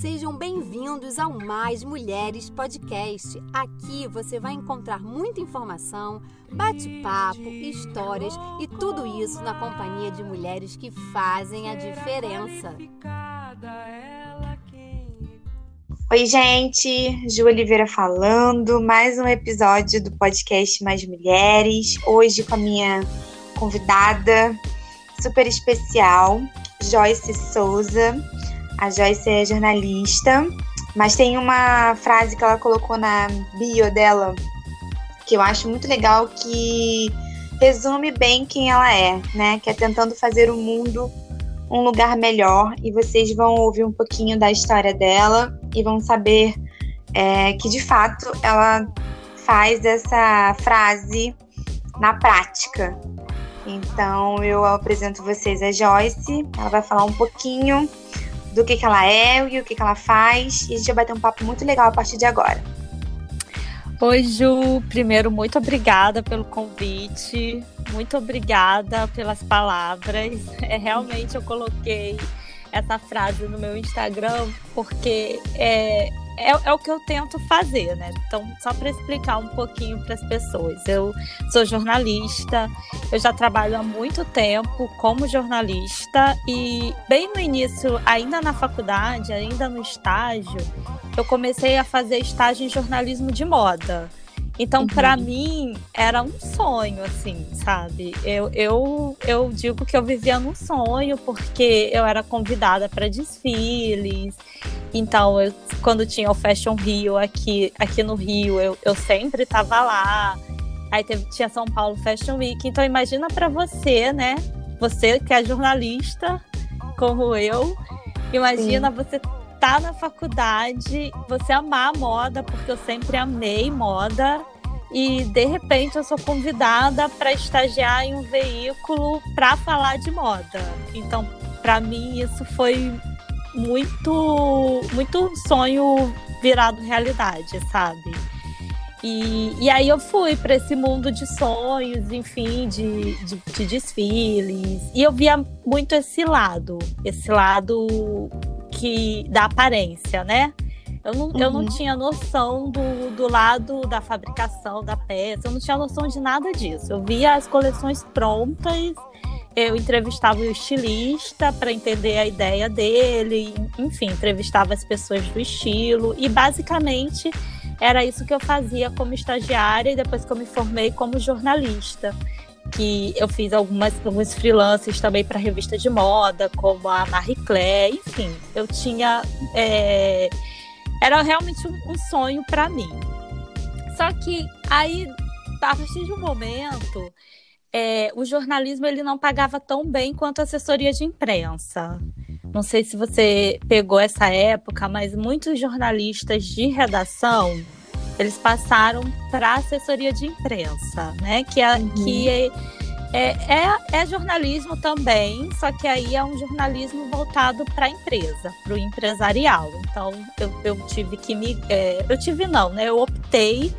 Sejam bem-vindos ao Mais Mulheres Podcast. Aqui você vai encontrar muita informação, bate-papo, histórias e tudo isso na companhia de mulheres que fazem a diferença. Oi, gente! Ju Oliveira falando. Mais um episódio do podcast Mais Mulheres. Hoje com a minha convidada super especial, Joyce Souza. A Joyce é jornalista, mas tem uma frase que ela colocou na bio dela que eu acho muito legal, que resume bem quem ela é, né? Que é tentando fazer o mundo um lugar melhor. E vocês vão ouvir um pouquinho da história dela e vão saber que, de fato, ela faz essa frase na prática. Então, eu apresento vocês a Joyce. Ela vai falar um pouquinho do que ela é e o que ela faz. E a gente vai bater um papo muito legal a partir de agora. Oi, Ju. Primeiro, muito obrigada pelo convite. Muito obrigada pelas palavras. Realmente, eu coloquei essa frase no meu Instagram porque é o que eu tento fazer, né? Então, só para explicar um pouquinho para as pessoas. Eu sou jornalista, eu já trabalho há muito tempo como jornalista e bem no início, ainda na faculdade, ainda no estágio, eu comecei a fazer estágio em jornalismo de moda. Então, para mim, era um sonho, assim, sabe? Eu digo que eu vivia num sonho, porque eu era convidada para desfiles. Então, quando tinha o Fashion Rio aqui no Rio, eu sempre estava lá. Aí tinha São Paulo Fashion Week. Então, imagina para você, né? Você que é jornalista, como eu, imagina você tá na faculdade, você amar a moda, porque eu sempre amei moda, e de repente eu sou convidada para estagiar em um veículo para falar de moda. Então, para mim, isso foi muito, muito sonho virado realidade, sabe? E aí eu fui para esse mundo de sonhos, enfim, de desfiles, e eu via muito esse lado que da aparência, né? Eu não tinha noção do lado da fabricação da peça, eu não tinha noção de nada disso. Eu via as coleções prontas, eu entrevistava o estilista para entender a ideia dele, enfim, entrevistava as pessoas do estilo e basicamente era isso que eu fazia como estagiária e depois que eu me formei como jornalista. Que eu fiz alguns freelances também para revista de moda, como a Marie Claire, enfim. Eu tinha... Era realmente um sonho para mim. Só que aí, a partir de um momento, o jornalismo ele não pagava tão bem quanto a assessoria de imprensa. Não sei se você pegou essa época, mas muitos jornalistas de redação... Eles passaram para assessoria de imprensa, né? Que é jornalismo também, só que aí é um jornalismo voltado para a empresa, para o empresarial. Então, eu optei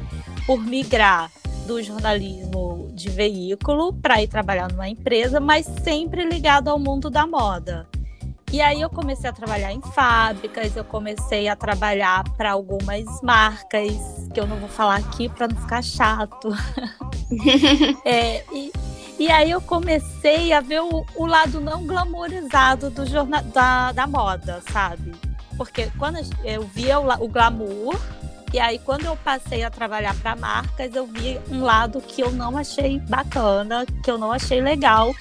por migrar do jornalismo de veículo para ir trabalhar numa empresa, mas sempre ligado ao mundo da moda. E aí eu comecei a trabalhar em fábricas, eu comecei a trabalhar para algumas marcas, que eu não vou falar aqui para não ficar chato. E aí eu comecei a ver o lado não glamourizado da moda, sabe? Porque quando eu via o glamour, e aí quando eu passei a trabalhar para marcas, eu vi um lado que eu não achei bacana, que eu não achei legal.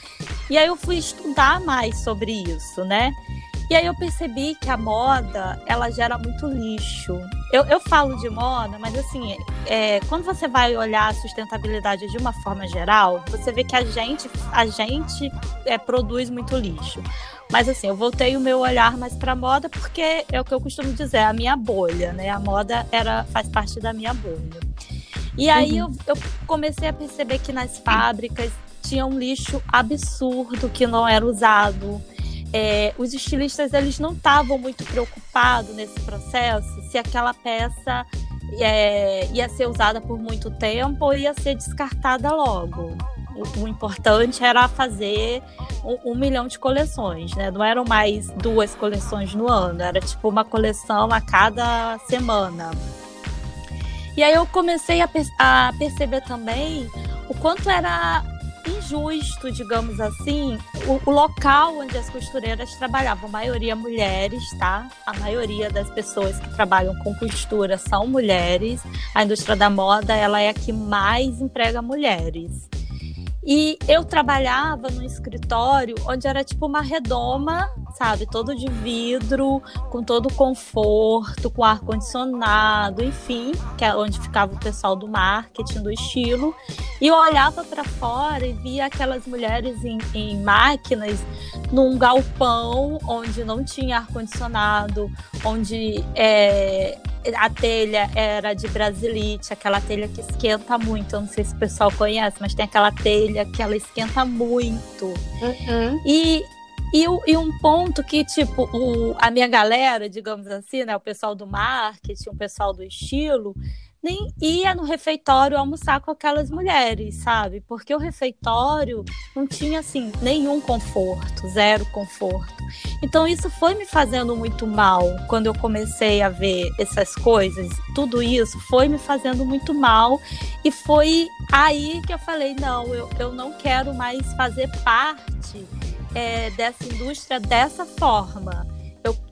E aí eu fui estudar mais sobre isso, né? E aí eu percebi que a moda, ela gera muito lixo. Eu falo de moda, mas assim, quando você vai olhar a sustentabilidade de uma forma geral, você vê que a gente produz muito lixo. Mas assim, eu voltei o meu olhar mais para a moda porque é o que eu costumo dizer, a minha bolha, né? A moda faz parte da minha bolha. E aí eu comecei a perceber que nas fábricas tinha um lixo absurdo que não era usado. Os estilistas eles não estavam muito preocupados nesse processo se aquela peça ia ser usada por muito tempo ou ia ser descartada logo. o importante era fazer 1 milhão de coleções, né? Não eram mais 2 coleções no ano, era tipo uma coleção a cada semana. E aí eu comecei a perceber também o quanto era injusto, digamos assim, o local onde as costureiras trabalhavam, a maioria mulheres, tá? A maioria das pessoas que trabalham com costura são mulheres. A indústria da moda, ela é a que mais emprega mulheres. E eu trabalhava num escritório onde era tipo uma redoma, sabe? Todo de vidro, com todo conforto, com ar-condicionado, enfim, que é onde ficava o pessoal do marketing, do estilo. E eu olhava para fora e via aquelas mulheres em máquinas num galpão onde não tinha ar-condicionado, onde a telha era de brasilite, aquela telha que esquenta muito. Eu não sei se o pessoal conhece, mas tem aquela telha que ela esquenta muito. Uhum. E um ponto que, tipo, a minha galera, digamos assim, né, o pessoal do marketing, o pessoal do estilo, nem ia no refeitório almoçar com aquelas mulheres, sabe? Porque o refeitório não tinha, assim, nenhum conforto, zero conforto. Então, isso foi me fazendo muito mal. Quando eu comecei a ver essas coisas, tudo isso foi me fazendo muito mal. E foi aí que eu falei, não, eu não quero mais fazer parte dessa indústria dessa forma.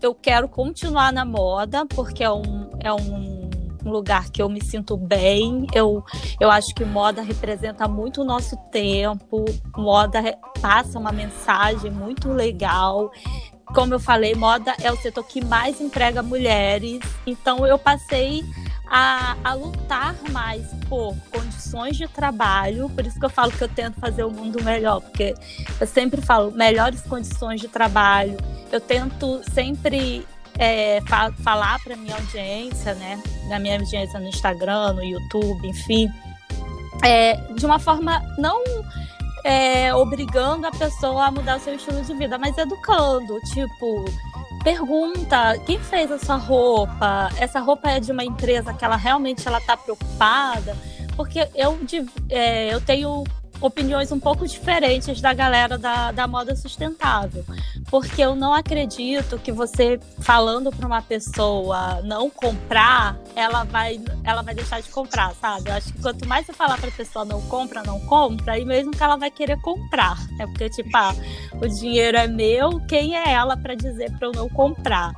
Eu quero continuar na moda, porque é um lugar que eu me sinto bem. Eu acho que moda representa muito o nosso tempo, moda passa uma mensagem muito legal. Como eu falei, moda é o setor que mais emprega mulheres, então eu passei a lutar mais por condições de trabalho. Por isso que eu falo que eu tento fazer o mundo melhor, porque eu sempre falo melhores condições de trabalho. Eu tento sempre falar para minha audiência, né? Da minha audiência no Instagram, no YouTube, enfim, de uma forma não obrigando a pessoa a mudar o seu estilo de vida, mas educando, tipo, pergunta, quem fez a sua roupa? Essa roupa é de uma empresa que ela realmente está preocupada? Porque eu tenho opiniões um pouco diferentes da galera da moda sustentável, porque eu não acredito que você falando para uma pessoa não comprar, ela vai deixar de comprar, sabe? Eu acho que quanto mais você falar para a pessoa não compra, aí mesmo que ela vai querer comprar, né? Porque tipo, o dinheiro é meu, quem é ela para dizer para eu não comprar?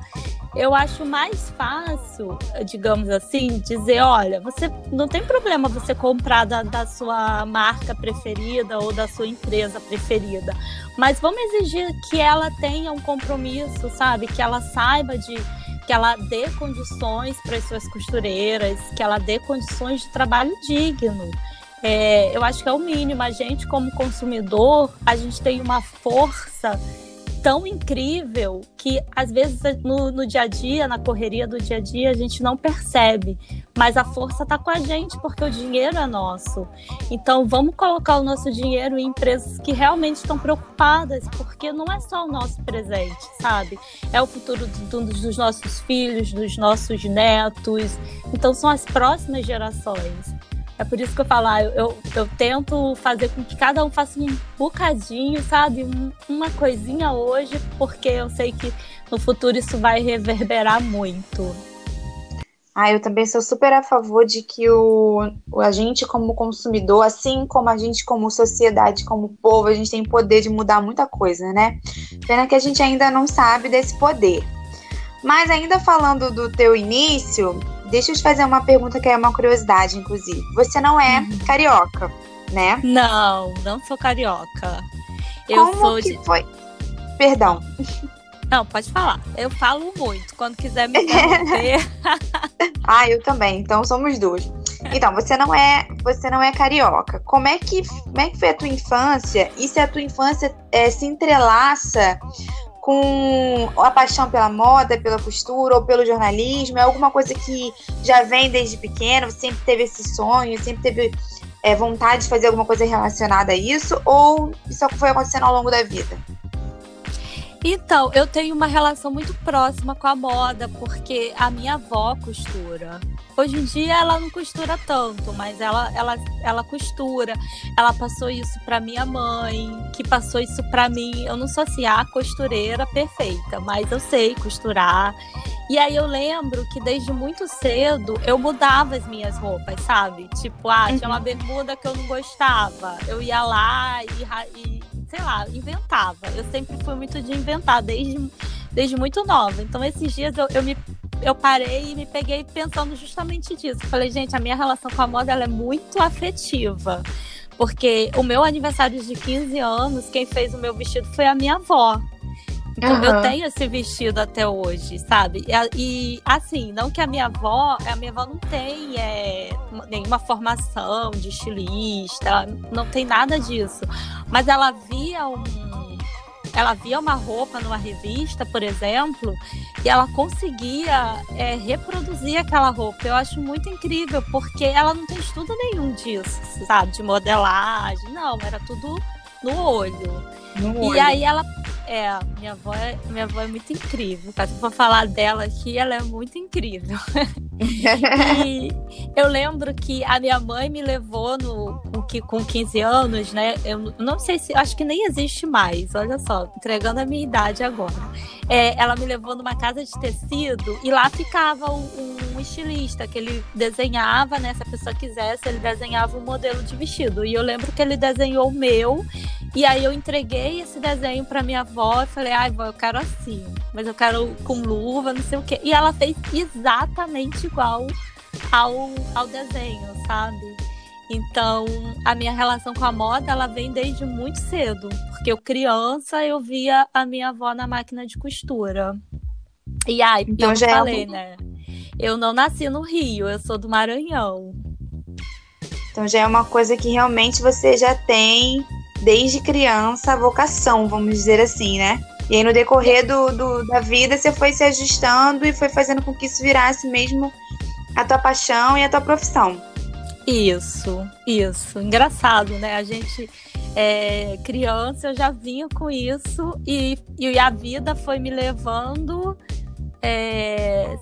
Eu acho mais fácil, digamos assim, dizer, olha, você não tem problema você comprar da sua marca preferida ou da sua empresa preferida, mas vamos exigir que ela tenha um compromisso, sabe? Que ela saiba que ela dê condições para as suas costureiras, que ela dê condições de trabalho digno. Eu acho que é o mínimo. A gente, como consumidor, a gente tem uma força tão incrível que às vezes no dia a dia, na correria do dia a dia, a gente não percebe, mas a força está com a gente porque o dinheiro é nosso. Então vamos colocar o nosso dinheiro em empresas que realmente estão preocupadas, porque não é só o nosso presente, sabe? É o futuro dos nossos filhos, dos nossos netos, então são as próximas gerações. É por isso que eu falo, eu tento fazer com que cada um faça um bocadinho, sabe? Uma coisinha hoje, porque eu sei que no futuro isso vai reverberar muito. Eu também sou super a favor de que a gente como consumidor, assim como a gente como sociedade, como povo, a gente tem poder de mudar muita coisa, né? Pena que a gente ainda não sabe desse poder. Mas ainda falando do teu início, deixa eu te fazer uma pergunta que é uma curiosidade, inclusive. Você não é carioca, né? Não, não sou carioca. Como foi? Perdão. Não, pode falar. Eu falo muito, quando quiser me interromper. Eu também, então somos duas. Então, você não é carioca. Como é que foi a tua infância? E se a tua infância se entrelaça com a paixão pela moda, pela costura ou pelo jornalismo? É alguma coisa que já vem desde pequena? Você sempre teve esse sonho? Sempre teve vontade de fazer alguma coisa relacionada a isso? Ou isso foi acontecendo ao longo da vida? Então, eu tenho uma relação muito próxima com a moda, porque a minha avó costura. Hoje em dia ela não costura tanto, mas ela costura. Ela passou isso pra minha mãe, que passou isso pra mim. Eu não sou assim a costureira perfeita, mas eu sei costurar. E aí eu lembro que desde muito cedo eu mudava as minhas roupas, sabe? Tipo, tinha uma bermuda que eu não gostava. Eu ia lá e sei lá, inventava. Eu sempre fui muito de inventar, desde muito nova. Então esses dias eu parei e me peguei pensando justamente disso. Falei, gente, a minha relação com a moda ela é muito afetiva. Porque o meu aniversário de 15 anos, quem fez o meu vestido foi a minha avó. Então, eu tenho esse vestido até hoje, sabe? E assim, não que a minha avó não tem nenhuma formação de estilista, não tem nada disso. Mas ela via uma roupa numa revista, por exemplo, e ela conseguia reproduzir aquela roupa. Eu acho muito incrível, porque ela não tem estudo nenhum disso, sabe? De modelagem, não, era tudo no olho. E aí ela... Minha avó é muito incrível. Se eu for falar dela aqui, ela é muito incrível. E eu lembro que a minha mãe me levou com 15 anos, né? Eu não sei se... Acho que nem existe mais, olha só. Entregando a minha idade agora. Ela me levou numa casa de tecido e lá ficava um estilista que ele desenhava, né? Se a pessoa quisesse, ele desenhava um modelo de vestido. E eu lembro que ele desenhou o meu. E aí eu entreguei esse desenho pra minha avó e falei, ai, vó, eu quero assim, mas eu quero com luva, não sei o quê. E ela fez exatamente igual ao desenho, sabe? Então, a minha relação com a moda, ela vem desde muito cedo. Porque eu criança, eu via a minha avó na máquina de costura. E aí, então, eu já falei, né? Eu não nasci no Rio, eu sou do Maranhão. Então já é uma coisa que realmente você já tem... desde criança, a vocação, vamos dizer assim, né? E aí no decorrer da vida, você foi se ajustando e foi fazendo com que isso virasse mesmo a tua paixão e a tua profissão. Isso. Engraçado, né? A gente, criança, eu já vinha com isso e a vida foi me levando,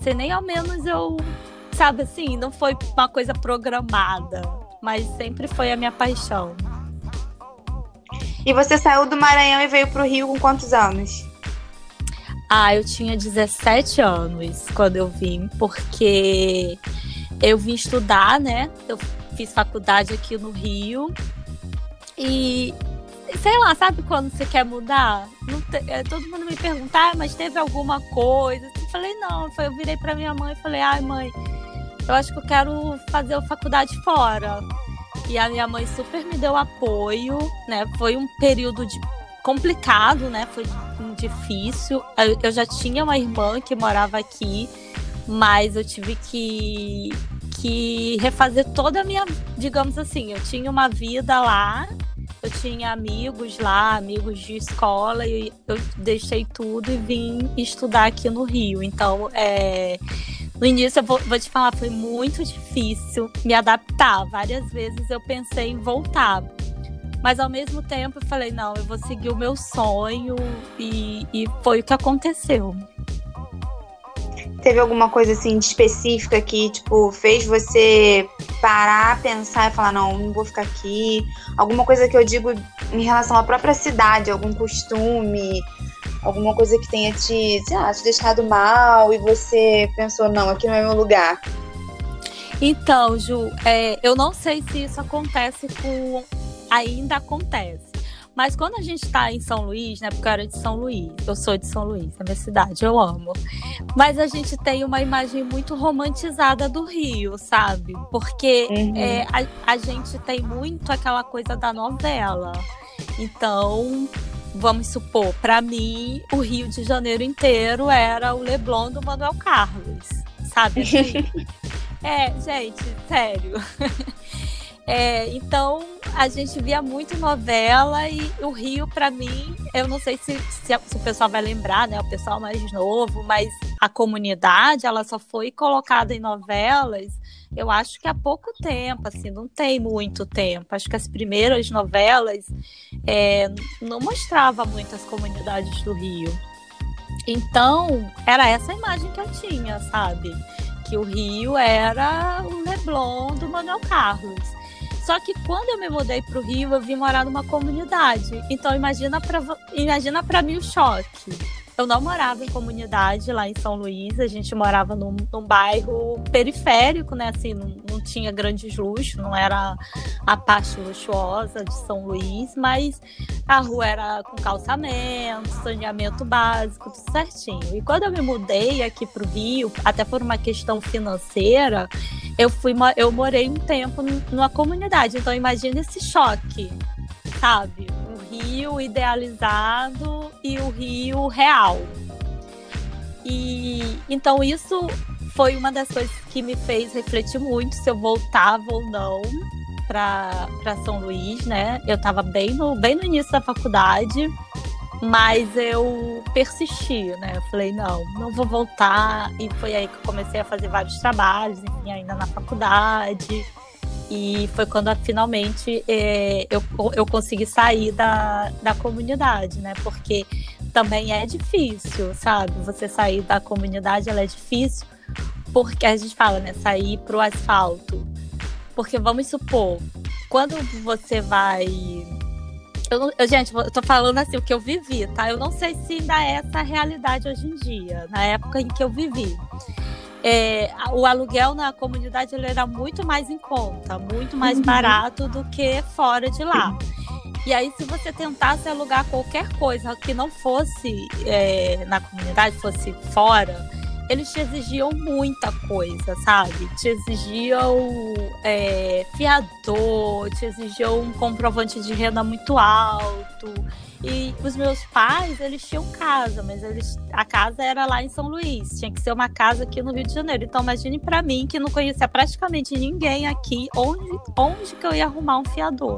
sem nem ao menos eu, sabe assim, não foi uma coisa programada, mas sempre foi a minha paixão. E você saiu do Maranhão e veio pro Rio com quantos anos? Eu tinha 17 anos quando eu vim, porque eu vim estudar, né? Eu fiz faculdade aqui no Rio e, sei lá, sabe quando você quer mudar? Todo mundo me pergunta, mas teve alguma coisa? Eu falei, não. Eu virei pra minha mãe e falei, ai, mãe, eu acho que eu quero fazer a faculdade fora. E a minha mãe super me deu apoio, né? Foi um período complicado, né? Foi difícil. Eu já tinha uma irmã que morava aqui, mas eu tive que refazer toda a minha... Digamos assim, eu tinha uma vida lá, eu tinha amigos lá, amigos de escola, e eu deixei tudo e vim estudar aqui no Rio. Então, no início, eu vou te falar, foi muito difícil me adaptar. Várias vezes eu pensei em voltar. Mas, ao mesmo tempo, eu falei, não, eu vou seguir o meu sonho. E foi o que aconteceu. Teve alguma coisa, assim, de específica que, tipo, fez você parar, pensar e falar, não vou ficar aqui? Alguma coisa que eu digo em relação à própria cidade, algum costume... Alguma coisa que tenha te deixado mal e você pensou, não, aqui não é meu lugar. Então, Ju, eu não sei se isso acontece ainda acontece. Mas quando a gente tá em São Luís, né? Porque eu era de São Luís, eu sou de São Luís, é minha cidade, eu amo. Mas a gente tem uma imagem muito romantizada do Rio, sabe? Porque a gente tem muito aquela coisa da novela. Então... Vamos supor, para mim, o Rio de Janeiro inteiro era o Leblon do Manuel Carlos, sabe? Gente, sério. Então, a gente via muito novela e o Rio, para mim, eu não sei se o pessoal vai lembrar, né? O pessoal mais novo, mas a comunidade, ela só foi colocada em novelas, eu acho que há pouco tempo, assim, não tem muito tempo. Acho que as primeiras novelas não mostravam muito as comunidades do Rio. Então, era essa imagem que eu tinha, sabe? que o Rio era o Leblon do Manuel Carlos. Só que quando eu me mudei para o Rio, eu vim morar numa comunidade. Então imagina para mim o choque. Eu não morava em comunidade lá em São Luís, a gente morava num bairro periférico, né? Assim, não tinha grandes luxos, não era a parte luxuosa de São Luís, mas a rua era com calçamento, saneamento básico, tudo certinho. E quando eu me mudei aqui para o Rio, até por uma questão financeira, eu morei um tempo numa comunidade. Então imagina esse choque, sabe? O Rio idealizado e o Rio real. E então isso foi uma das coisas que me fez refletir muito se eu voltava ou não para São Luís, né? Eu estava bem no início da faculdade, mas eu persisti, né? Eu falei, não vou voltar. E foi aí que eu comecei a fazer vários trabalhos, enfim, ainda na faculdade. E foi quando finalmente eu consegui sair da comunidade, né? Porque também é difícil, sabe? Você sair da comunidade, ela é difícil, porque a gente fala, né? Sair pro asfalto. Porque vamos supor, quando você vai... Gente, eu tô falando assim, o que eu vivi, tá? Eu não sei se ainda é essa realidade hoje em dia, na época em que eu vivi. O aluguel na comunidade ele era muito mais em conta, muito mais barato do que fora de lá. E aí, se você tentasse alugar qualquer coisa que não fosse na comunidade, fosse fora, eles te exigiam muita coisa, sabe? Te exigiam fiador, te exigiam um comprovante de renda muito alto. E os meus pais, eles tinham casa, mas a casa era lá em São Luís. Tinha que ser uma casa aqui no Rio de Janeiro. Então, imagine para mim, que não conhecia praticamente ninguém aqui, onde que eu ia arrumar um fiador?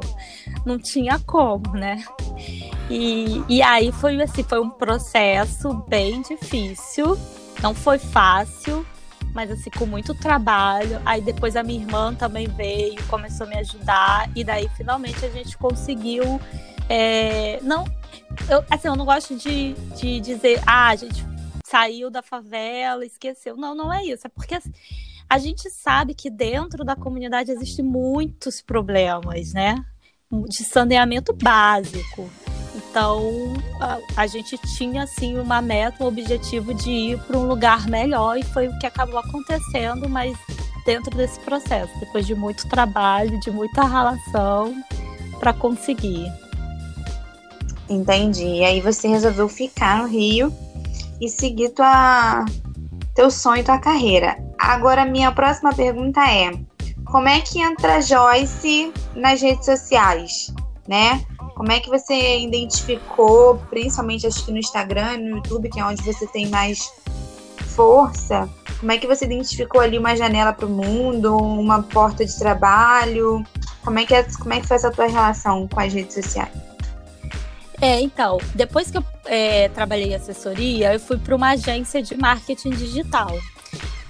Não tinha como, né? E aí foi assim, foi um processo bem difícil. Não foi fácil, mas assim, com muito trabalho. Aí depois a minha irmã também veio, começou a me ajudar. E daí, finalmente, a gente conseguiu... eu não gosto de dizer, a gente saiu da favela, esqueceu. Não é isso. É porque a gente sabe que dentro da comunidade existem muitos problemas, né? De saneamento básico. Então, a gente tinha, assim, uma meta, um objetivo de ir para um lugar melhor. E foi o que acabou acontecendo, mas dentro desse processo. Depois de muito trabalho, de muita relação para conseguir. Entendi. E aí você resolveu ficar no Rio e seguir teu sonho, tua carreira. Agora, minha próxima pergunta é: como é que entra a Joyce nas redes sociais, né? Como é que você identificou, principalmente acho que no Instagram, no YouTube, que é onde você tem mais força, como é que você identificou ali uma janela para o mundo, uma porta de trabalho? Como é que foi essa tua relação com as redes sociais? Então, depois que eu trabalhei em assessoria, eu fui para uma agência de marketing digital.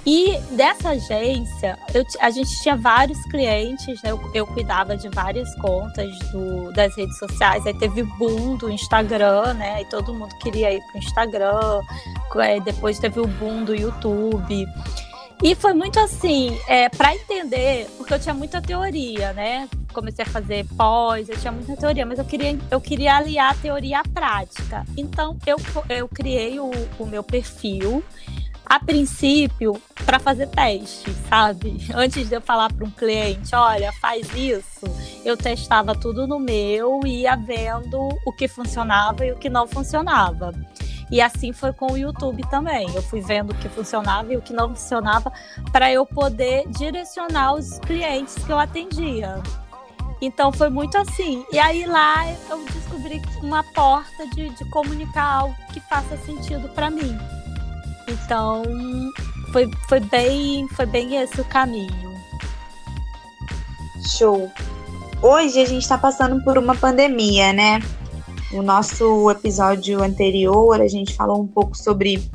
E dessa agência, a gente tinha vários clientes, né? Eu cuidava de várias contas das redes sociais. Aí teve boom do Instagram, né? E todo mundo queria ir para o Instagram. Depois teve o boom do YouTube. E foi muito assim, para entender, porque eu tinha muita teoria, né? Comecei a fazer pós, eu tinha muita teoria, mas eu queria aliar a teoria à prática. Então, eu criei o meu perfil, a princípio, para fazer teste, sabe? Antes de eu falar para um cliente, olha, faz isso, eu testava tudo no meu e ia vendo o que funcionava e o que não funcionava. E assim foi com o YouTube também. Eu fui vendo o que funcionava e o que não funcionava para eu poder direcionar os clientes que eu atendia. Então foi muito assim. E aí lá eu descobri uma porta de comunicar algo que faça sentido para mim. Então foi bem esse o caminho. Show! Hoje a gente está passando por uma pandemia, né? No nosso episódio anterior, a gente falou um pouco sobre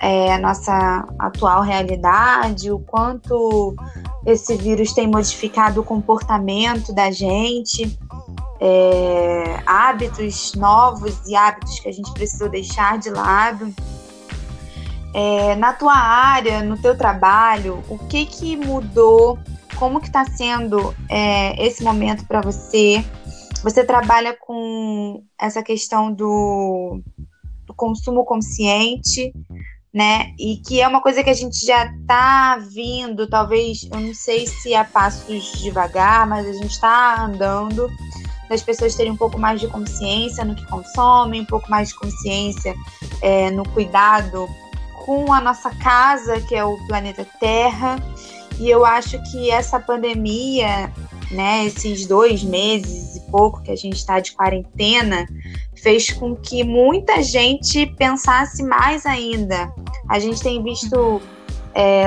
a nossa atual realidade, o quanto esse vírus tem modificado o comportamento da gente, hábitos novos e hábitos que a gente precisou deixar de lado. na tua área, no teu trabalho, o que que mudou? Como que está sendo esse momento para você? Você trabalha com essa questão do consumo consciente, né? E que é uma coisa que a gente já está vindo, talvez, eu não sei se a passos devagar, mas a gente está andando, das pessoas terem um pouco mais de consciência no que consomem, um pouco mais de consciência no cuidado com a nossa casa, que é o planeta Terra. E eu acho que essa pandemia, né, esses 2 meses e pouco que a gente está de quarentena, fez com que muita gente pensasse mais ainda. A gente tem visto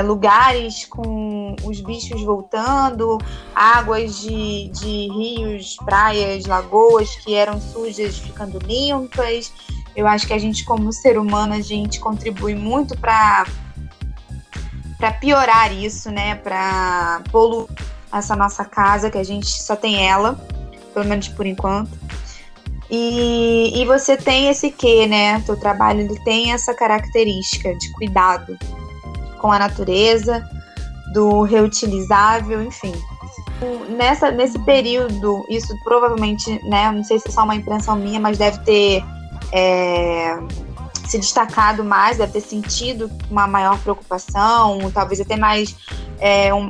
lugares com os bichos voltando, águas de rios, praias, lagoas que eram sujas ficando limpas. Eu acho que a gente, como ser humano, a gente contribui muito para piorar isso, né? Para poluir essa nossa casa, que a gente só tem ela, pelo menos por enquanto. E você tem esse quê, né? Teu trabalho, ele tem essa característica de cuidado com a natureza, do reutilizável, enfim. Nesse período, isso provavelmente, né? Não sei se é só uma impressão minha, mas deve ter se destacado mais, deve ter sentido uma maior preocupação, talvez até mais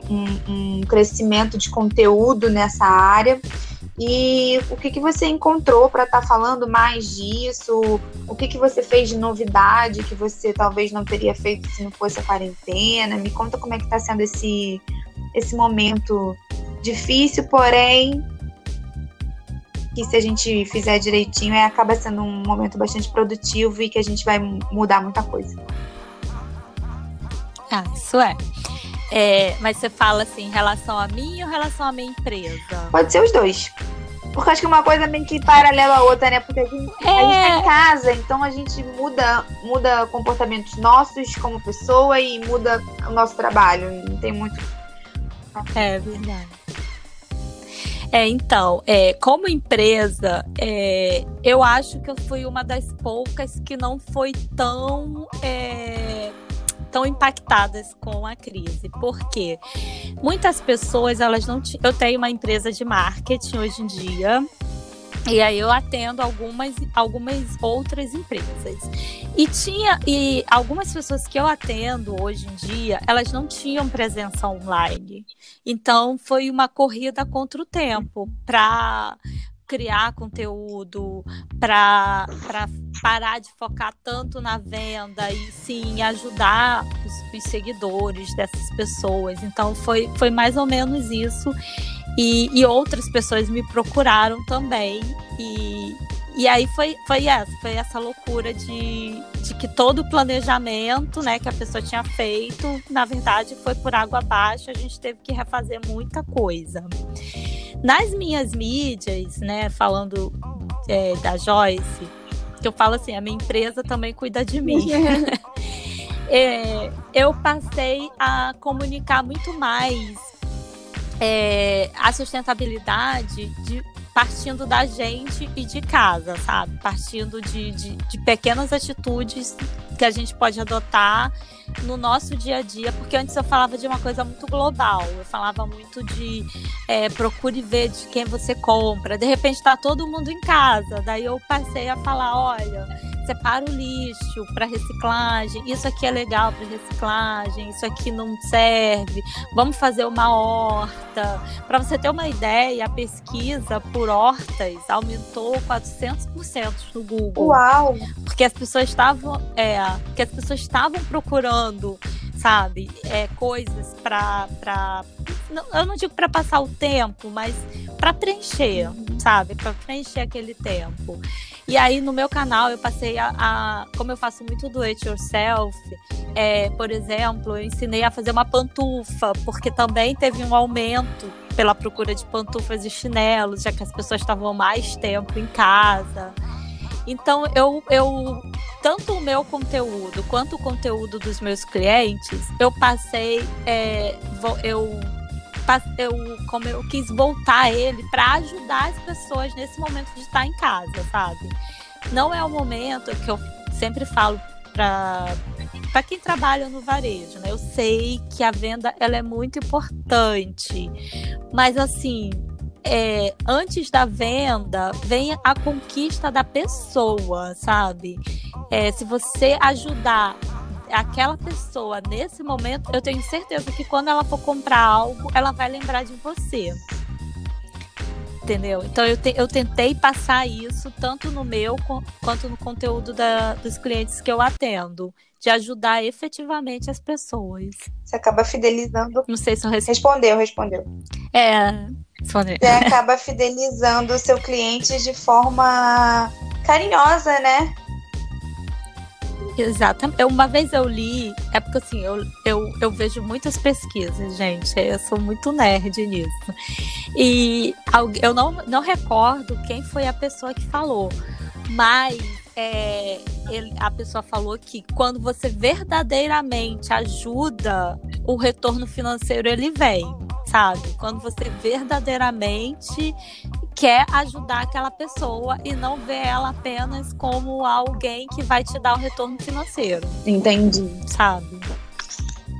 um crescimento de conteúdo nessa área. E o que você encontrou para estar falando mais disso? O que você fez de novidade que você talvez não teria feito se não fosse a quarentena? Me conta como é que está sendo esse momento difícil, porém, que se a gente fizer direitinho, acaba sendo um momento bastante produtivo e que a gente vai mudar muita coisa. Ah, isso é. Mas você fala assim, em relação a mim ou em relação à minha empresa? Pode ser os dois. Porque acho que uma coisa meio que paralela à outra, né? Porque a gente tá em casa, então a gente muda comportamentos nossos como pessoa e muda o nosso trabalho. Não tem muito... É verdade. Então, como empresa, eu acho que eu fui uma das poucas que não foi tão impactadas com a crise. Porque muitas pessoas, elas não tinham... Eu tenho uma empresa de marketing hoje em dia, e aí eu atendo algumas outras empresas. E algumas pessoas que eu atendo hoje em dia, elas não tinham presença online. Então, foi uma corrida contra o tempo para criar conteúdo, para parar de focar tanto na venda e sim ajudar os seguidores dessas pessoas. Então, foi mais ou menos isso. E outras pessoas me procuraram também, e aí foi essa loucura de que todo o planejamento, né, que a pessoa tinha feito, na verdade foi por água abaixo. A gente teve que refazer muita coisa. Nas minhas mídias, né, falando da Joyce, que eu falo assim, a minha empresa também cuida de mim. Eu passei a comunicar muito mais a sustentabilidade partindo da gente e de casa, sabe? Partindo de pequenas atitudes que a gente pode adotar no nosso dia a dia. Porque antes eu falava de uma coisa muito global. Eu falava muito de procure ver de quem você compra. De repente está todo mundo em casa. Daí eu passei a falar, olha... Separa o lixo para reciclagem, isso aqui é legal para reciclagem, isso aqui não serve, vamos fazer uma horta. Para você ter uma ideia, a pesquisa por hortas aumentou 400% no Google. Uau! Porque as pessoas estavam procurando, sabe, coisas para... Eu não digo para passar o tempo, mas para preencher, sabe? Para preencher aquele tempo. E aí, no meu canal, eu passei como eu faço muito do it yourself, por exemplo, eu ensinei a fazer uma pantufa, porque também teve um aumento pela procura de pantufas e chinelos, já que as pessoas estavam mais tempo em casa. Então, eu tanto o meu conteúdo quanto o conteúdo dos meus clientes, eu quis voltar ele para ajudar as pessoas nesse momento de estar em casa, sabe? Não é o momento que eu sempre falo para para quem trabalha no varejo, né? Eu sei que a venda ela é muito importante, mas assim, antes da venda vem a conquista da pessoa, sabe? Se você ajudar aquela pessoa nesse momento, eu tenho certeza que quando ela for comprar algo, ela vai lembrar de você. Entendeu? Então eu tentei passar isso tanto no meu quanto no conteúdo dos clientes que eu atendo, de ajudar efetivamente as pessoas. Você acaba fidelizando. Não sei se eu respondeu. Respondeu. Você acaba fidelizando o seu cliente de forma carinhosa, né? Exatamente. Uma vez eu li, é porque assim, eu vejo muitas pesquisas, gente, eu sou muito nerd nisso, e eu não recordo quem foi a pessoa que falou, mas a pessoa falou que quando você verdadeiramente ajuda, o retorno financeiro ele vem, sabe? Quando você verdadeiramente quer ajudar aquela pessoa e não vê ela apenas como alguém que vai te dar o retorno financeiro. Entendi. Sabe?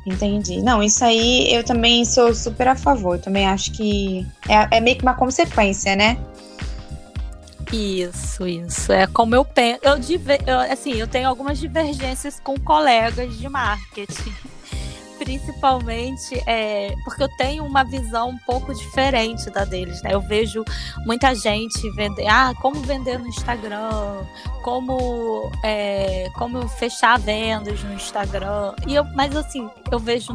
Entendi. Não, isso aí eu também sou super a favor. Eu também acho que é meio que uma consequência, né? Isso. É como eu penso. Eu tenho algumas divergências com colegas de marketing. Principalmente porque eu tenho uma visão um pouco diferente da deles, né? Eu vejo muita gente vender, como vender no Instagram, como fechar vendas no Instagram. Mas assim, eu vejo,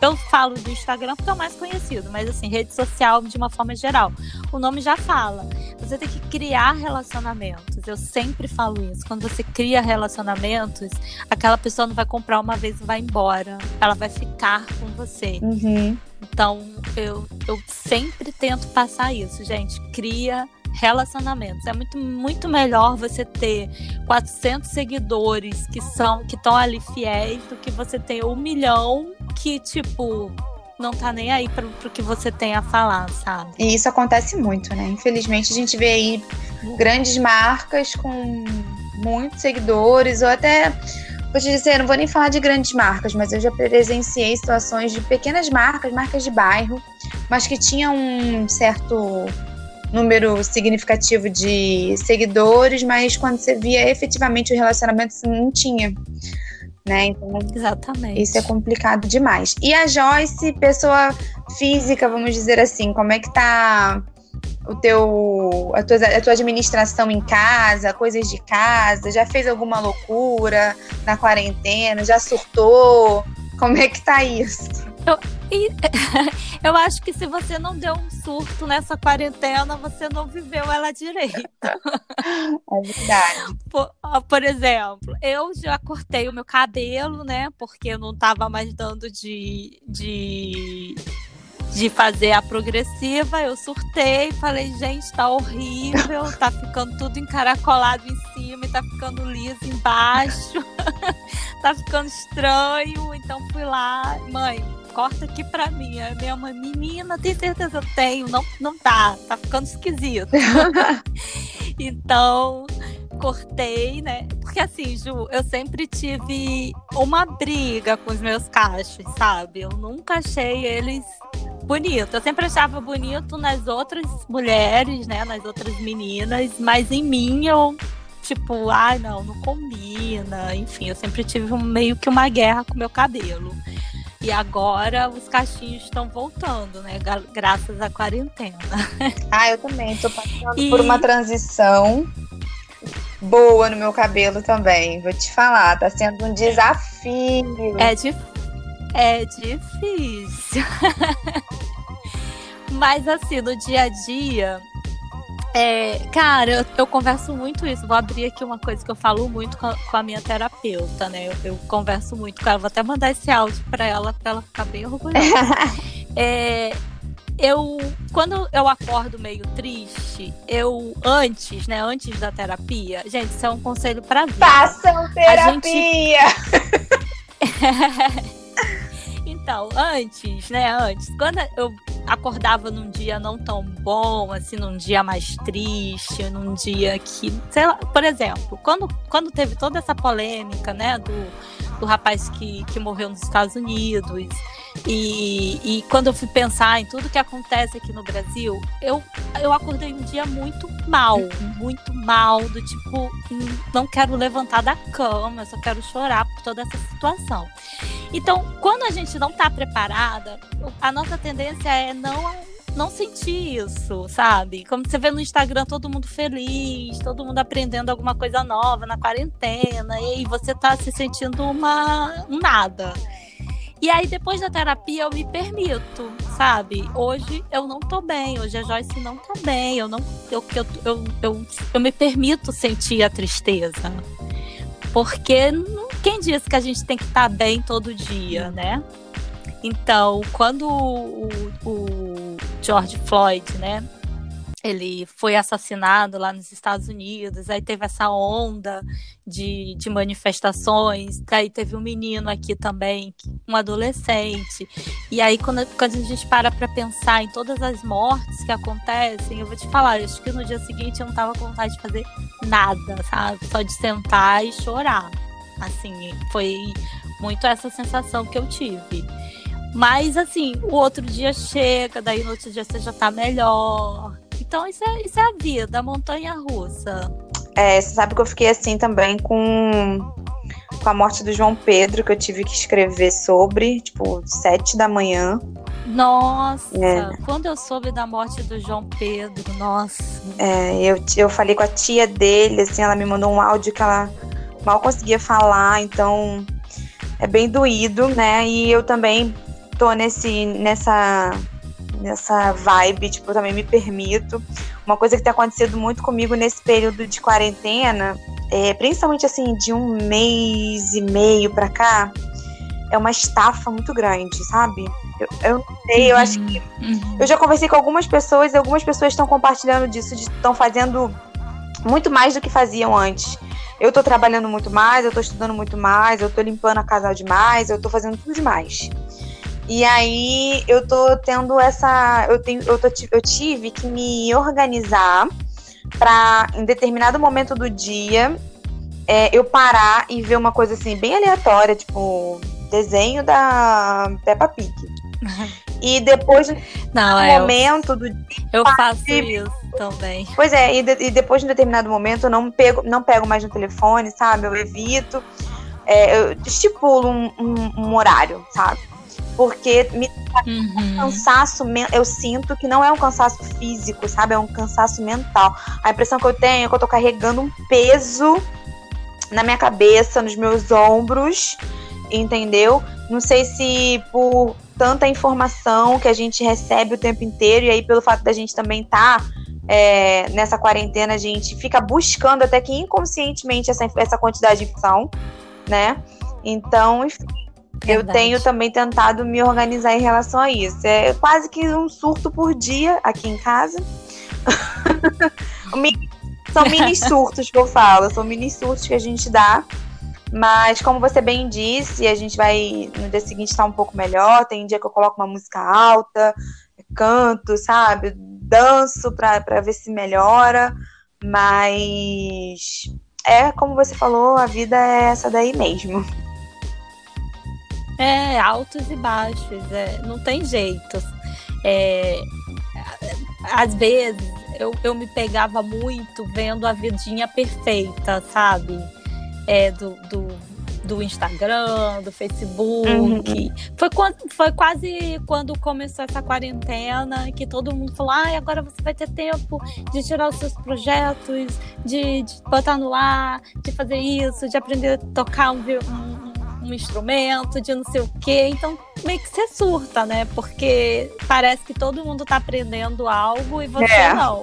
eu falo do Instagram porque é o mais conhecido, mas assim, rede social de uma forma geral, o nome já fala. Você tem que criar relacionamentos. Eu sempre falo isso. Quando você cria relacionamentos, aquela pessoa não vai comprar uma vez e vai embora. Ela vai ficar com você. Uhum. Então, eu sempre tento passar isso, gente. Cria relacionamentos. É muito, muito melhor você ter 400 seguidores que estão ali fiéis do que você ter 1 milhão que, tipo, não tá nem aí pro que você tem a falar, sabe? E isso acontece muito, né? Infelizmente, a gente vê aí grandes marcas com muitos seguidores, ou até... Vou te dizer, não vou nem falar de grandes marcas, mas eu já presenciei situações de pequenas marcas, marcas de bairro, mas que tinham um certo número significativo de seguidores, mas quando você via efetivamente o relacionamento, você não tinha, né? Então, exatamente. Isso é complicado demais. E a Joyce, pessoa física, vamos dizer assim, como é que tá a tua administração em casa, coisas de casa, já fez alguma loucura na quarentena, já surtou, como é que tá isso? Eu acho que se você não deu um surto nessa quarentena, você não viveu ela direito. É verdade. Por exemplo, eu já cortei o meu cabelo, né, porque eu não tava mais dando de fazer a progressiva. Eu surtei, falei, gente, tá horrível, tá ficando tudo encaracolado em cima e tá ficando liso embaixo, tá ficando estranho. Então fui lá, mãe, corta aqui pra mim. A minha mãe, menina, tem certeza? Eu tenho, não tá ficando esquisito. Então cortei, né? Porque assim, Ju, eu sempre tive uma briga com os meus cachos, sabe? Eu nunca achei eles bonito. Eu sempre achava bonito nas outras mulheres, né? Nas outras meninas, mas em mim eu, tipo, não combina. Enfim, eu sempre tive meio que uma guerra com o meu cabelo. E agora os cachinhos estão voltando, né? Graças à quarentena. Eu também tô passando por uma transição boa no meu cabelo também. Vou te falar, tá sendo um desafio. É difícil. Mas assim, no dia a dia, cara, eu converso muito isso. Vou abrir aqui uma coisa que eu falo muito com a minha terapeuta, né? Eu converso muito com ela. Vou até mandar esse áudio pra ela ficar bem orgulhosa. Quando eu acordo meio triste, antes da terapia, gente, isso é um conselho pra vida. Façam terapia! Então, antes, quando eu acordava num dia não tão bom, assim, num dia mais triste, num dia que, sei lá, por exemplo, quando teve toda essa polêmica, né, do do rapaz que morreu nos Estados Unidos. E quando eu fui pensar em tudo que acontece aqui no Brasil, eu acordei um dia muito mal, do tipo, não quero levantar da cama, eu só quero chorar por toda essa situação. Então, quando a gente não está preparada, a nossa tendência é não sentir isso, sabe? Como você vê no Instagram, todo mundo feliz, todo mundo aprendendo alguma coisa nova na quarentena, e você tá se sentindo um nada. E aí, depois da terapia, eu me permito, sabe? Hoje eu não tô bem, hoje a Joyce não tá bem, eu me permito sentir a tristeza. Porque quem diz que a gente tem que estar bem todo dia, né? Então, quando o George Floyd, né, ele foi assassinado lá nos Estados Unidos, aí teve essa onda de manifestações, aí teve um menino aqui também, um adolescente, e aí quando a gente para pra pensar em todas as mortes que acontecem, eu vou te falar, eu acho que no dia seguinte eu não tava com vontade de fazer nada, sabe, só de sentar e chorar, assim, foi muito essa sensação que eu tive. Mas, assim, o outro dia chega, daí no outro dia você já tá melhor. Então, isso é a vida, a montanha-russa. É, você sabe que eu fiquei assim também com a morte do João Pedro, que eu tive que escrever sobre, tipo, 7h. Nossa, Quando eu soube da morte do João Pedro, nossa. É, eu falei com a tia dele, assim, ela me mandou um áudio que ela mal conseguia falar, então é bem doído, né? E eu também tô nessa vibe, tipo, eu também me permito. Uma coisa que tem acontecido muito comigo nesse período de quarentena, principalmente assim, de 1,5 mês pra cá, é uma estafa muito grande, sabe? Eu não sei, eu acho que... Eu já conversei com algumas pessoas, e algumas pessoas estão compartilhando disso, estão fazendo muito mais do que faziam antes. Eu tô trabalhando muito mais, eu tô estudando muito mais, eu tô limpando a casa demais, eu tô fazendo tudo demais. E aí, eu tô tendo essa... Eu tive que me organizar pra, em determinado momento do dia, eu parar e ver uma coisa assim, bem aleatória, tipo, desenho da Peppa Pig. E depois, momento do dia... Eu faço isso também. Pois é, e depois de um determinado momento, eu não pego mais no telefone, sabe? Eu evito, eu estipulo um horário, sabe? Porque me cansaço, eu sinto que não é um cansaço físico, sabe? É um cansaço mental. A impressão que eu tenho é que eu tô carregando um peso na minha cabeça, nos meus ombros, entendeu? Não sei se por tanta informação que a gente recebe o tempo inteiro, e aí pelo fato da gente também tá nessa quarentena, a gente fica buscando até que inconscientemente essa quantidade de informação, né? Então, enfim. Verdade. Eu tenho também tentado me organizar em relação a isso. É quase que um surto por dia aqui em casa. São mini surtos que eu falo. São mini surtos que a gente dá. Mas como você bem disse, a gente vai no dia seguinte estar um pouco melhor. Tem dia que eu coloco uma música alta, canto, sabe? Danço pra ver se melhora. Mas como você falou, a vida é essa daí mesmo. Altos e baixos, não tem jeito. Às vezes eu me pegava muito vendo a vidinha perfeita, sabe? Do Instagram, do Facebook. Foi quase quando começou essa quarentena que todo mundo falou: agora você vai ter tempo de tirar os seus projetos, de botar no ar, de fazer isso, de aprender a tocar um instrumento, de não sei o quê. Então, meio que você surta, né? Porque parece que todo mundo tá aprendendo algo e você não.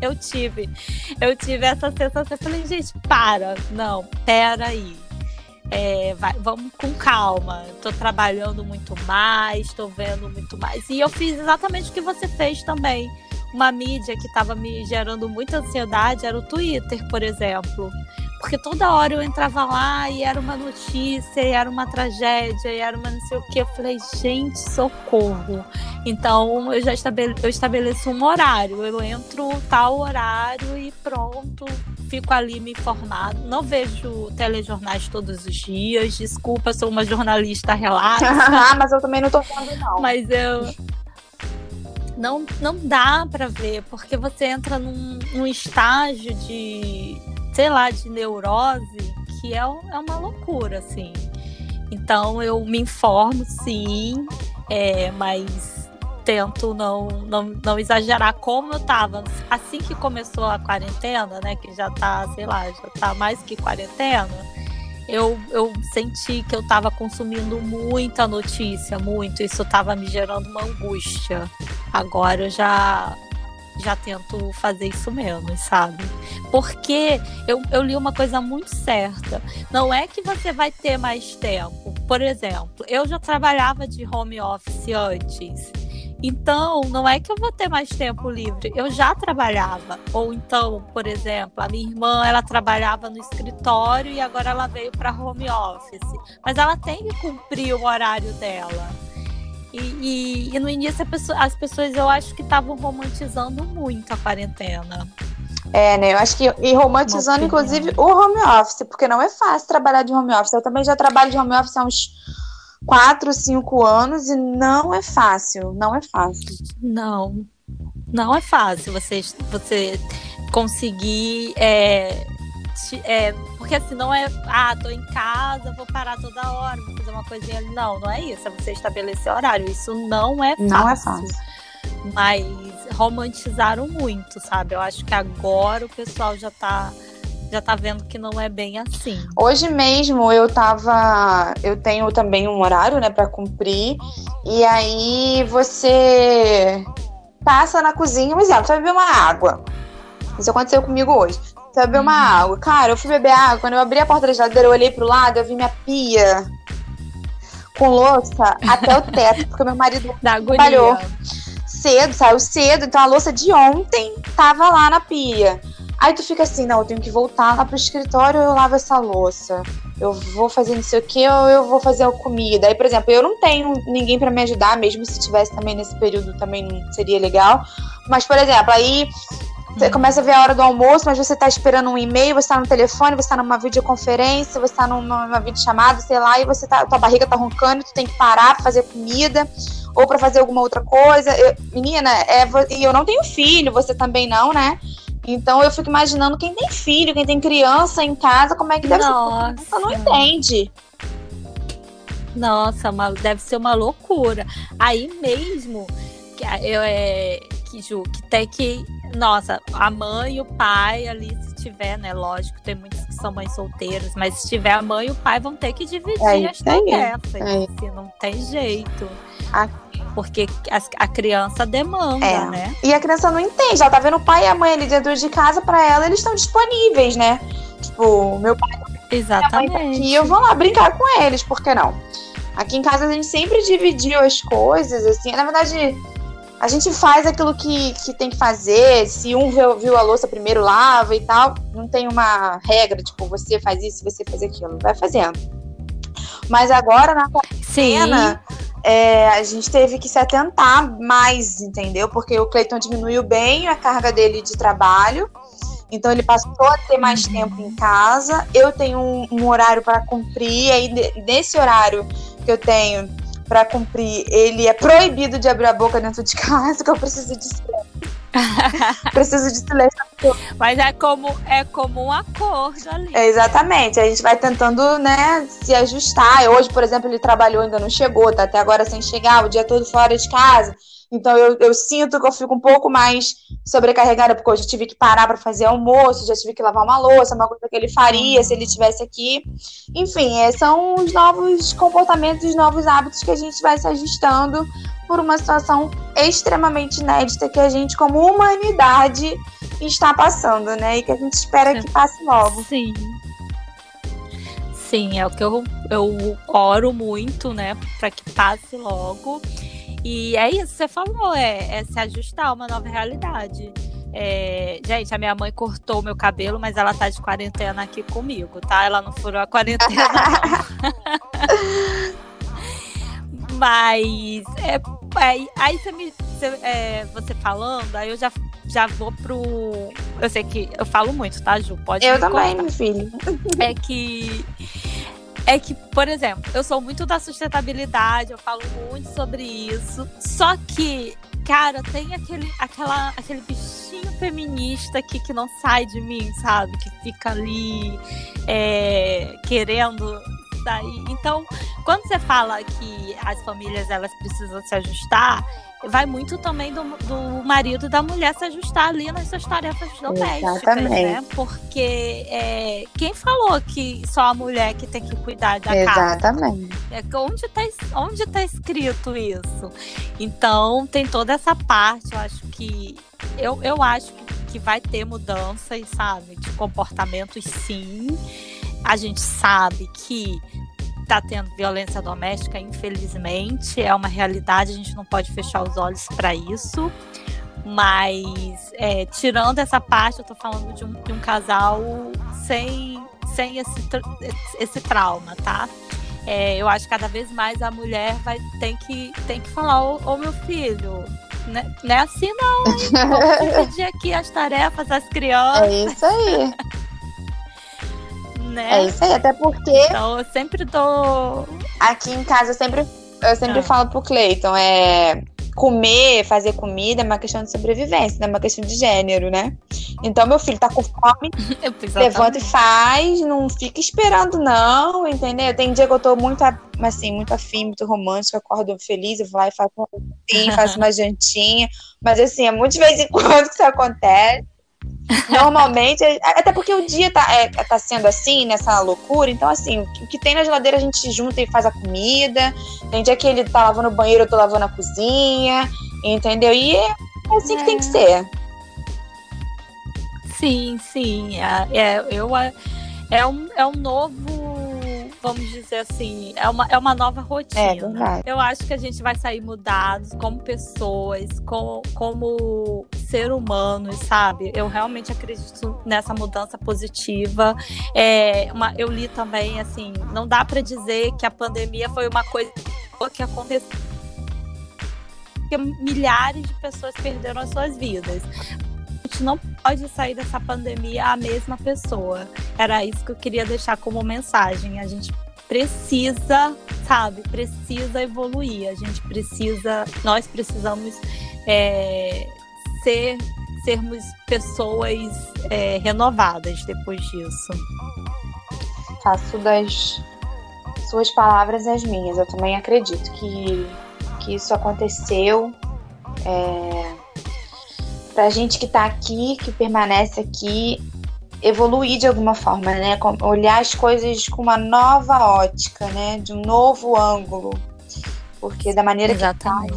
Eu tive essa sensação. Eu falei, gente, peraí. Vamos com calma. Tô trabalhando muito mais, tô vendo muito mais. E eu fiz exatamente o que você fez também. Uma mídia que estava me gerando muita ansiedade era o Twitter, por exemplo. Porque toda hora eu entrava lá e era uma notícia, e era uma tragédia, e era uma não sei o quê. Eu falei, gente, socorro. Então, eu já estabeleço um horário. Eu entro tal horário e pronto. fico ali me informando. Não vejo telejornais todos os dias. Desculpa, sou uma jornalista relaxa. Mas eu também não tô falando, não. Mas eu... Não dá pra ver, porque você entra num estágio de, sei lá, de neurose, que é uma loucura, assim. Então, eu me informo, sim, mas tento não exagerar, como eu tava. Assim que começou a quarentena, né, que já tá, sei lá, já tá mais que quarentena, eu senti que eu tava consumindo muita notícia, muito. Isso tava me gerando uma angústia. Agora eu já tento fazer isso menos, sabe? Porque eu li uma coisa muito certa. Não é que você vai ter mais tempo. Por exemplo, eu já trabalhava de home office antes. Então, não é que eu vou ter mais tempo livre. Eu já trabalhava. Ou então, por exemplo, a minha irmã, ela trabalhava no escritório e agora ela veio para home office. Mas ela tem que cumprir o horário dela. E no início as pessoas, eu acho que estavam romantizando muito a quarentena. É, né? Eu acho que... E romantizando, inclusive, o home office. Porque não é fácil trabalhar de home office. Eu também já trabalho de home office há uns 4, 5 anos e não é fácil, não é fácil. Não é fácil você conseguir, porque assim, não é, tô em casa, vou parar toda hora, vou fazer uma coisinha ali. Não é isso, é você estabelecer horário, isso não é fácil. Não é fácil. Mas romantizaram muito, sabe? Eu acho que agora o pessoal já tá vendo que não é bem assim. Hoje mesmo eu tenho também um horário, né, pra cumprir, e aí você passa na cozinha, mas você vai beber uma água. Isso aconteceu comigo hoje. Você vai beber uma água. Cara, eu fui beber água, quando eu abri a porta da geladeira, eu olhei pro lado, eu vi minha pia com louça até o teto, porque meu marido trabalhou cedo, saiu cedo, então a louça de ontem tava lá na pia. Aí tu fica assim, não, eu tenho que voltar lá pro escritório, eu lavo essa louça, eu vou fazer não sei o que, ou eu vou fazer a comida. Aí, por exemplo, eu não tenho ninguém pra me ajudar, mesmo se tivesse também nesse período, também não seria legal. Mas, por exemplo, aí você começa a ver a hora do almoço, mas você tá esperando um e-mail, você tá no telefone, você tá numa videoconferência, você tá numa videochamada, sei lá, e tua barriga tá roncando, tu tem que parar pra fazer comida ou pra fazer alguma outra coisa. Menina, e eu não tenho filho, você também não, né? Então eu fico imaginando quem tem filho, quem tem criança em casa, como é que deve ser? Você não entende. Nossa, deve ser uma loucura. Aí mesmo, que tem que... Nossa, a mãe e o pai ali, se tiver, né? Lógico, tem muitos que são mães solteiras, mas se tiver a mãe e o pai, vão ter que dividir as tarefas. Assim, não tem jeito. Porque a criança demanda, né? E a criança não entende. Ela tá vendo o pai e a mãe ali dentro de casa, pra ela, eles estão disponíveis, né? Tipo, meu pai... Exatamente. Minha mãe tá aqui, eu vou lá brincar com eles, por que não? Aqui em casa a gente sempre dividiu as coisas, assim. Na verdade, a gente faz aquilo que tem que fazer. Se um viu a louça primeiro, lava e tal. Não tem uma regra, tipo, você faz isso, você faz aquilo. Vai fazendo. Mas agora, na quarentena... a gente teve que se atentar mais, entendeu? Porque o Cleiton diminuiu bem a carga dele de trabalho, então ele passou a ter mais tempo em casa. Eu tenho um horário para cumprir, aí nesse horário que eu tenho para cumprir, ele é proibido de abrir a boca dentro de casa, que eu preciso de silêncio. Preciso de silêncio. Mas é como um acordo ali. Exatamente, a gente vai tentando, né, se ajustar. Hoje, por exemplo, ele trabalhou, ainda não chegou, tá até agora sem chegar, o dia todo fora de casa. Então eu sinto que eu fico um pouco mais sobrecarregada, porque hoje eu tive que parar pra fazer almoço, já tive que lavar uma louça, uma coisa que ele faria se ele estivesse aqui. Enfim, são os novos comportamentos, os novos hábitos que a gente vai se ajustando por uma situação extremamente inédita que a gente, como humanidade, está passando, né? E que a gente espera que passe logo. Sim. Sim, é o que eu oro muito, né? Pra que passe logo. E é isso que você falou, é se ajustar a uma nova realidade. Gente, a minha mãe cortou o meu cabelo, mas ela tá de quarentena aqui comigo, tá? Ela não furou a quarentena, não. Mas aí você falando, aí eu já vou pro... Eu sei que eu falo muito, tá, Ju? Pode eu também, meu filho. É que, por exemplo, eu sou muito da sustentabilidade, eu falo muito sobre isso. Só que, cara, tem aquele bichinho feminista aqui que não sai de mim, sabe? Que fica ali querendo sair. Então, quando você fala que as famílias elas precisam se ajustar, vai muito também do marido e da mulher se ajustar ali nas suas tarefas domésticas. Exatamente. Né? Porque quem falou que só a mulher que tem que cuidar da casa? Exatamente. Onde tá escrito isso? Então, tem toda essa parte, eu acho que eu acho que vai ter mudanças, sabe? De comportamentos, sim. A gente sabe que tá tendo violência doméstica, infelizmente, é uma realidade, a gente não pode fechar os olhos para isso, mas tirando essa parte, eu tô falando de um casal sem esse trauma, tá? Eu acho que cada vez mais a mulher tem que falar, ô meu filho, não é assim não, vamos dividir aqui as tarefas, as crianças. É isso aí. Né? É isso aí, até porque então, eu sempre tô aqui em casa, eu sempre falo pro Cleiton, comer, fazer comida é uma questão de sobrevivência, não é uma questão de gênero, né? Então, meu filho tá com fome, levanta e faz, não fica esperando não, entendeu? Tem dia que eu tô muito, assim, muito afim, muito romântica, acordo feliz, eu vou lá e faço uma jantinha, faço uma jantinha, mas assim, é muito de vez em quando que isso acontece. Normalmente, até porque o dia tá sendo assim, nessa loucura. Então assim, o que tem na geladeira a gente junta e faz a comida. Tem dia que ele tá lavando o banheiro, eu tô lavando a cozinha, entendeu? E é assim que tem que ser. Sim, sim. É um novo, vamos dizer assim, é uma nova rotina. É verdade. Eu acho que a gente vai sair mudados como pessoas, como ser humanos, sabe? Eu realmente acredito nessa mudança positiva. Eu li também, assim, não dá para dizer que a pandemia foi uma coisa que aconteceu, porque milhares de pessoas perderam as suas vidas. A gente não pode sair dessa pandemia a mesma pessoa. Era isso que eu queria deixar como mensagem. A gente precisa, sabe? Precisa evoluir. A gente precisa... Nós precisamos sermos pessoas renovadas depois disso. Faço das suas palavras as minhas. Eu também acredito que isso aconteceu. Pra gente que tá aqui, que permanece aqui, evoluir de alguma forma, né? Olhar as coisas com uma nova ótica, né? De um novo ângulo. Porque da maneira Exatamente.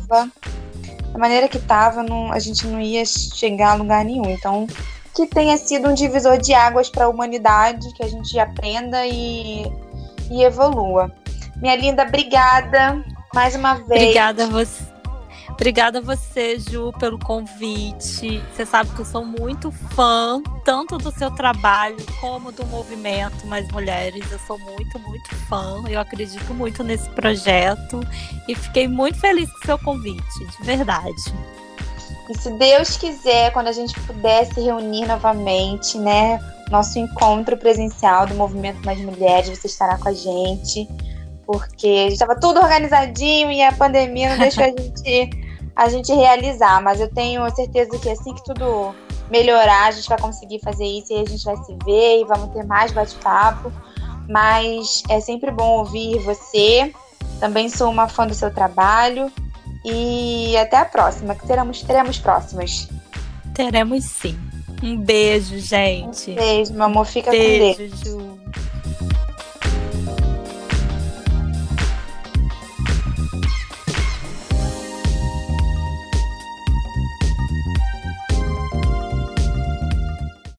Que tava, não, a gente não ia chegar a lugar nenhum. Então, que tenha sido um divisor de águas para a humanidade, que a gente aprenda e evolua. Minha linda, obrigada mais uma vez. Obrigada a você. Obrigada a você, Ju, pelo convite. Você sabe que eu sou muito fã, tanto do seu trabalho como do movimento Mais Mulheres. Eu sou muito, muito fã. Eu acredito muito nesse projeto e fiquei muito feliz com o seu convite, de verdade. E se Deus quiser, quando a gente puder se reunir novamente, né? Nosso encontro presencial do Movimento Mais Mulheres, você estará com a gente. Porque a gente estava tudo organizadinho e a pandemia não deixou a gente realizar, mas eu tenho certeza que assim que tudo melhorar, a gente vai conseguir fazer isso e a gente vai se ver e vamos ter mais bate-papo, mas é sempre bom ouvir você, também sou uma fã do seu trabalho e até a próxima, que teremos próximas. Teremos sim. Um beijo, gente. Um beijo, meu amor, fica com Deus. Beijo, Ju.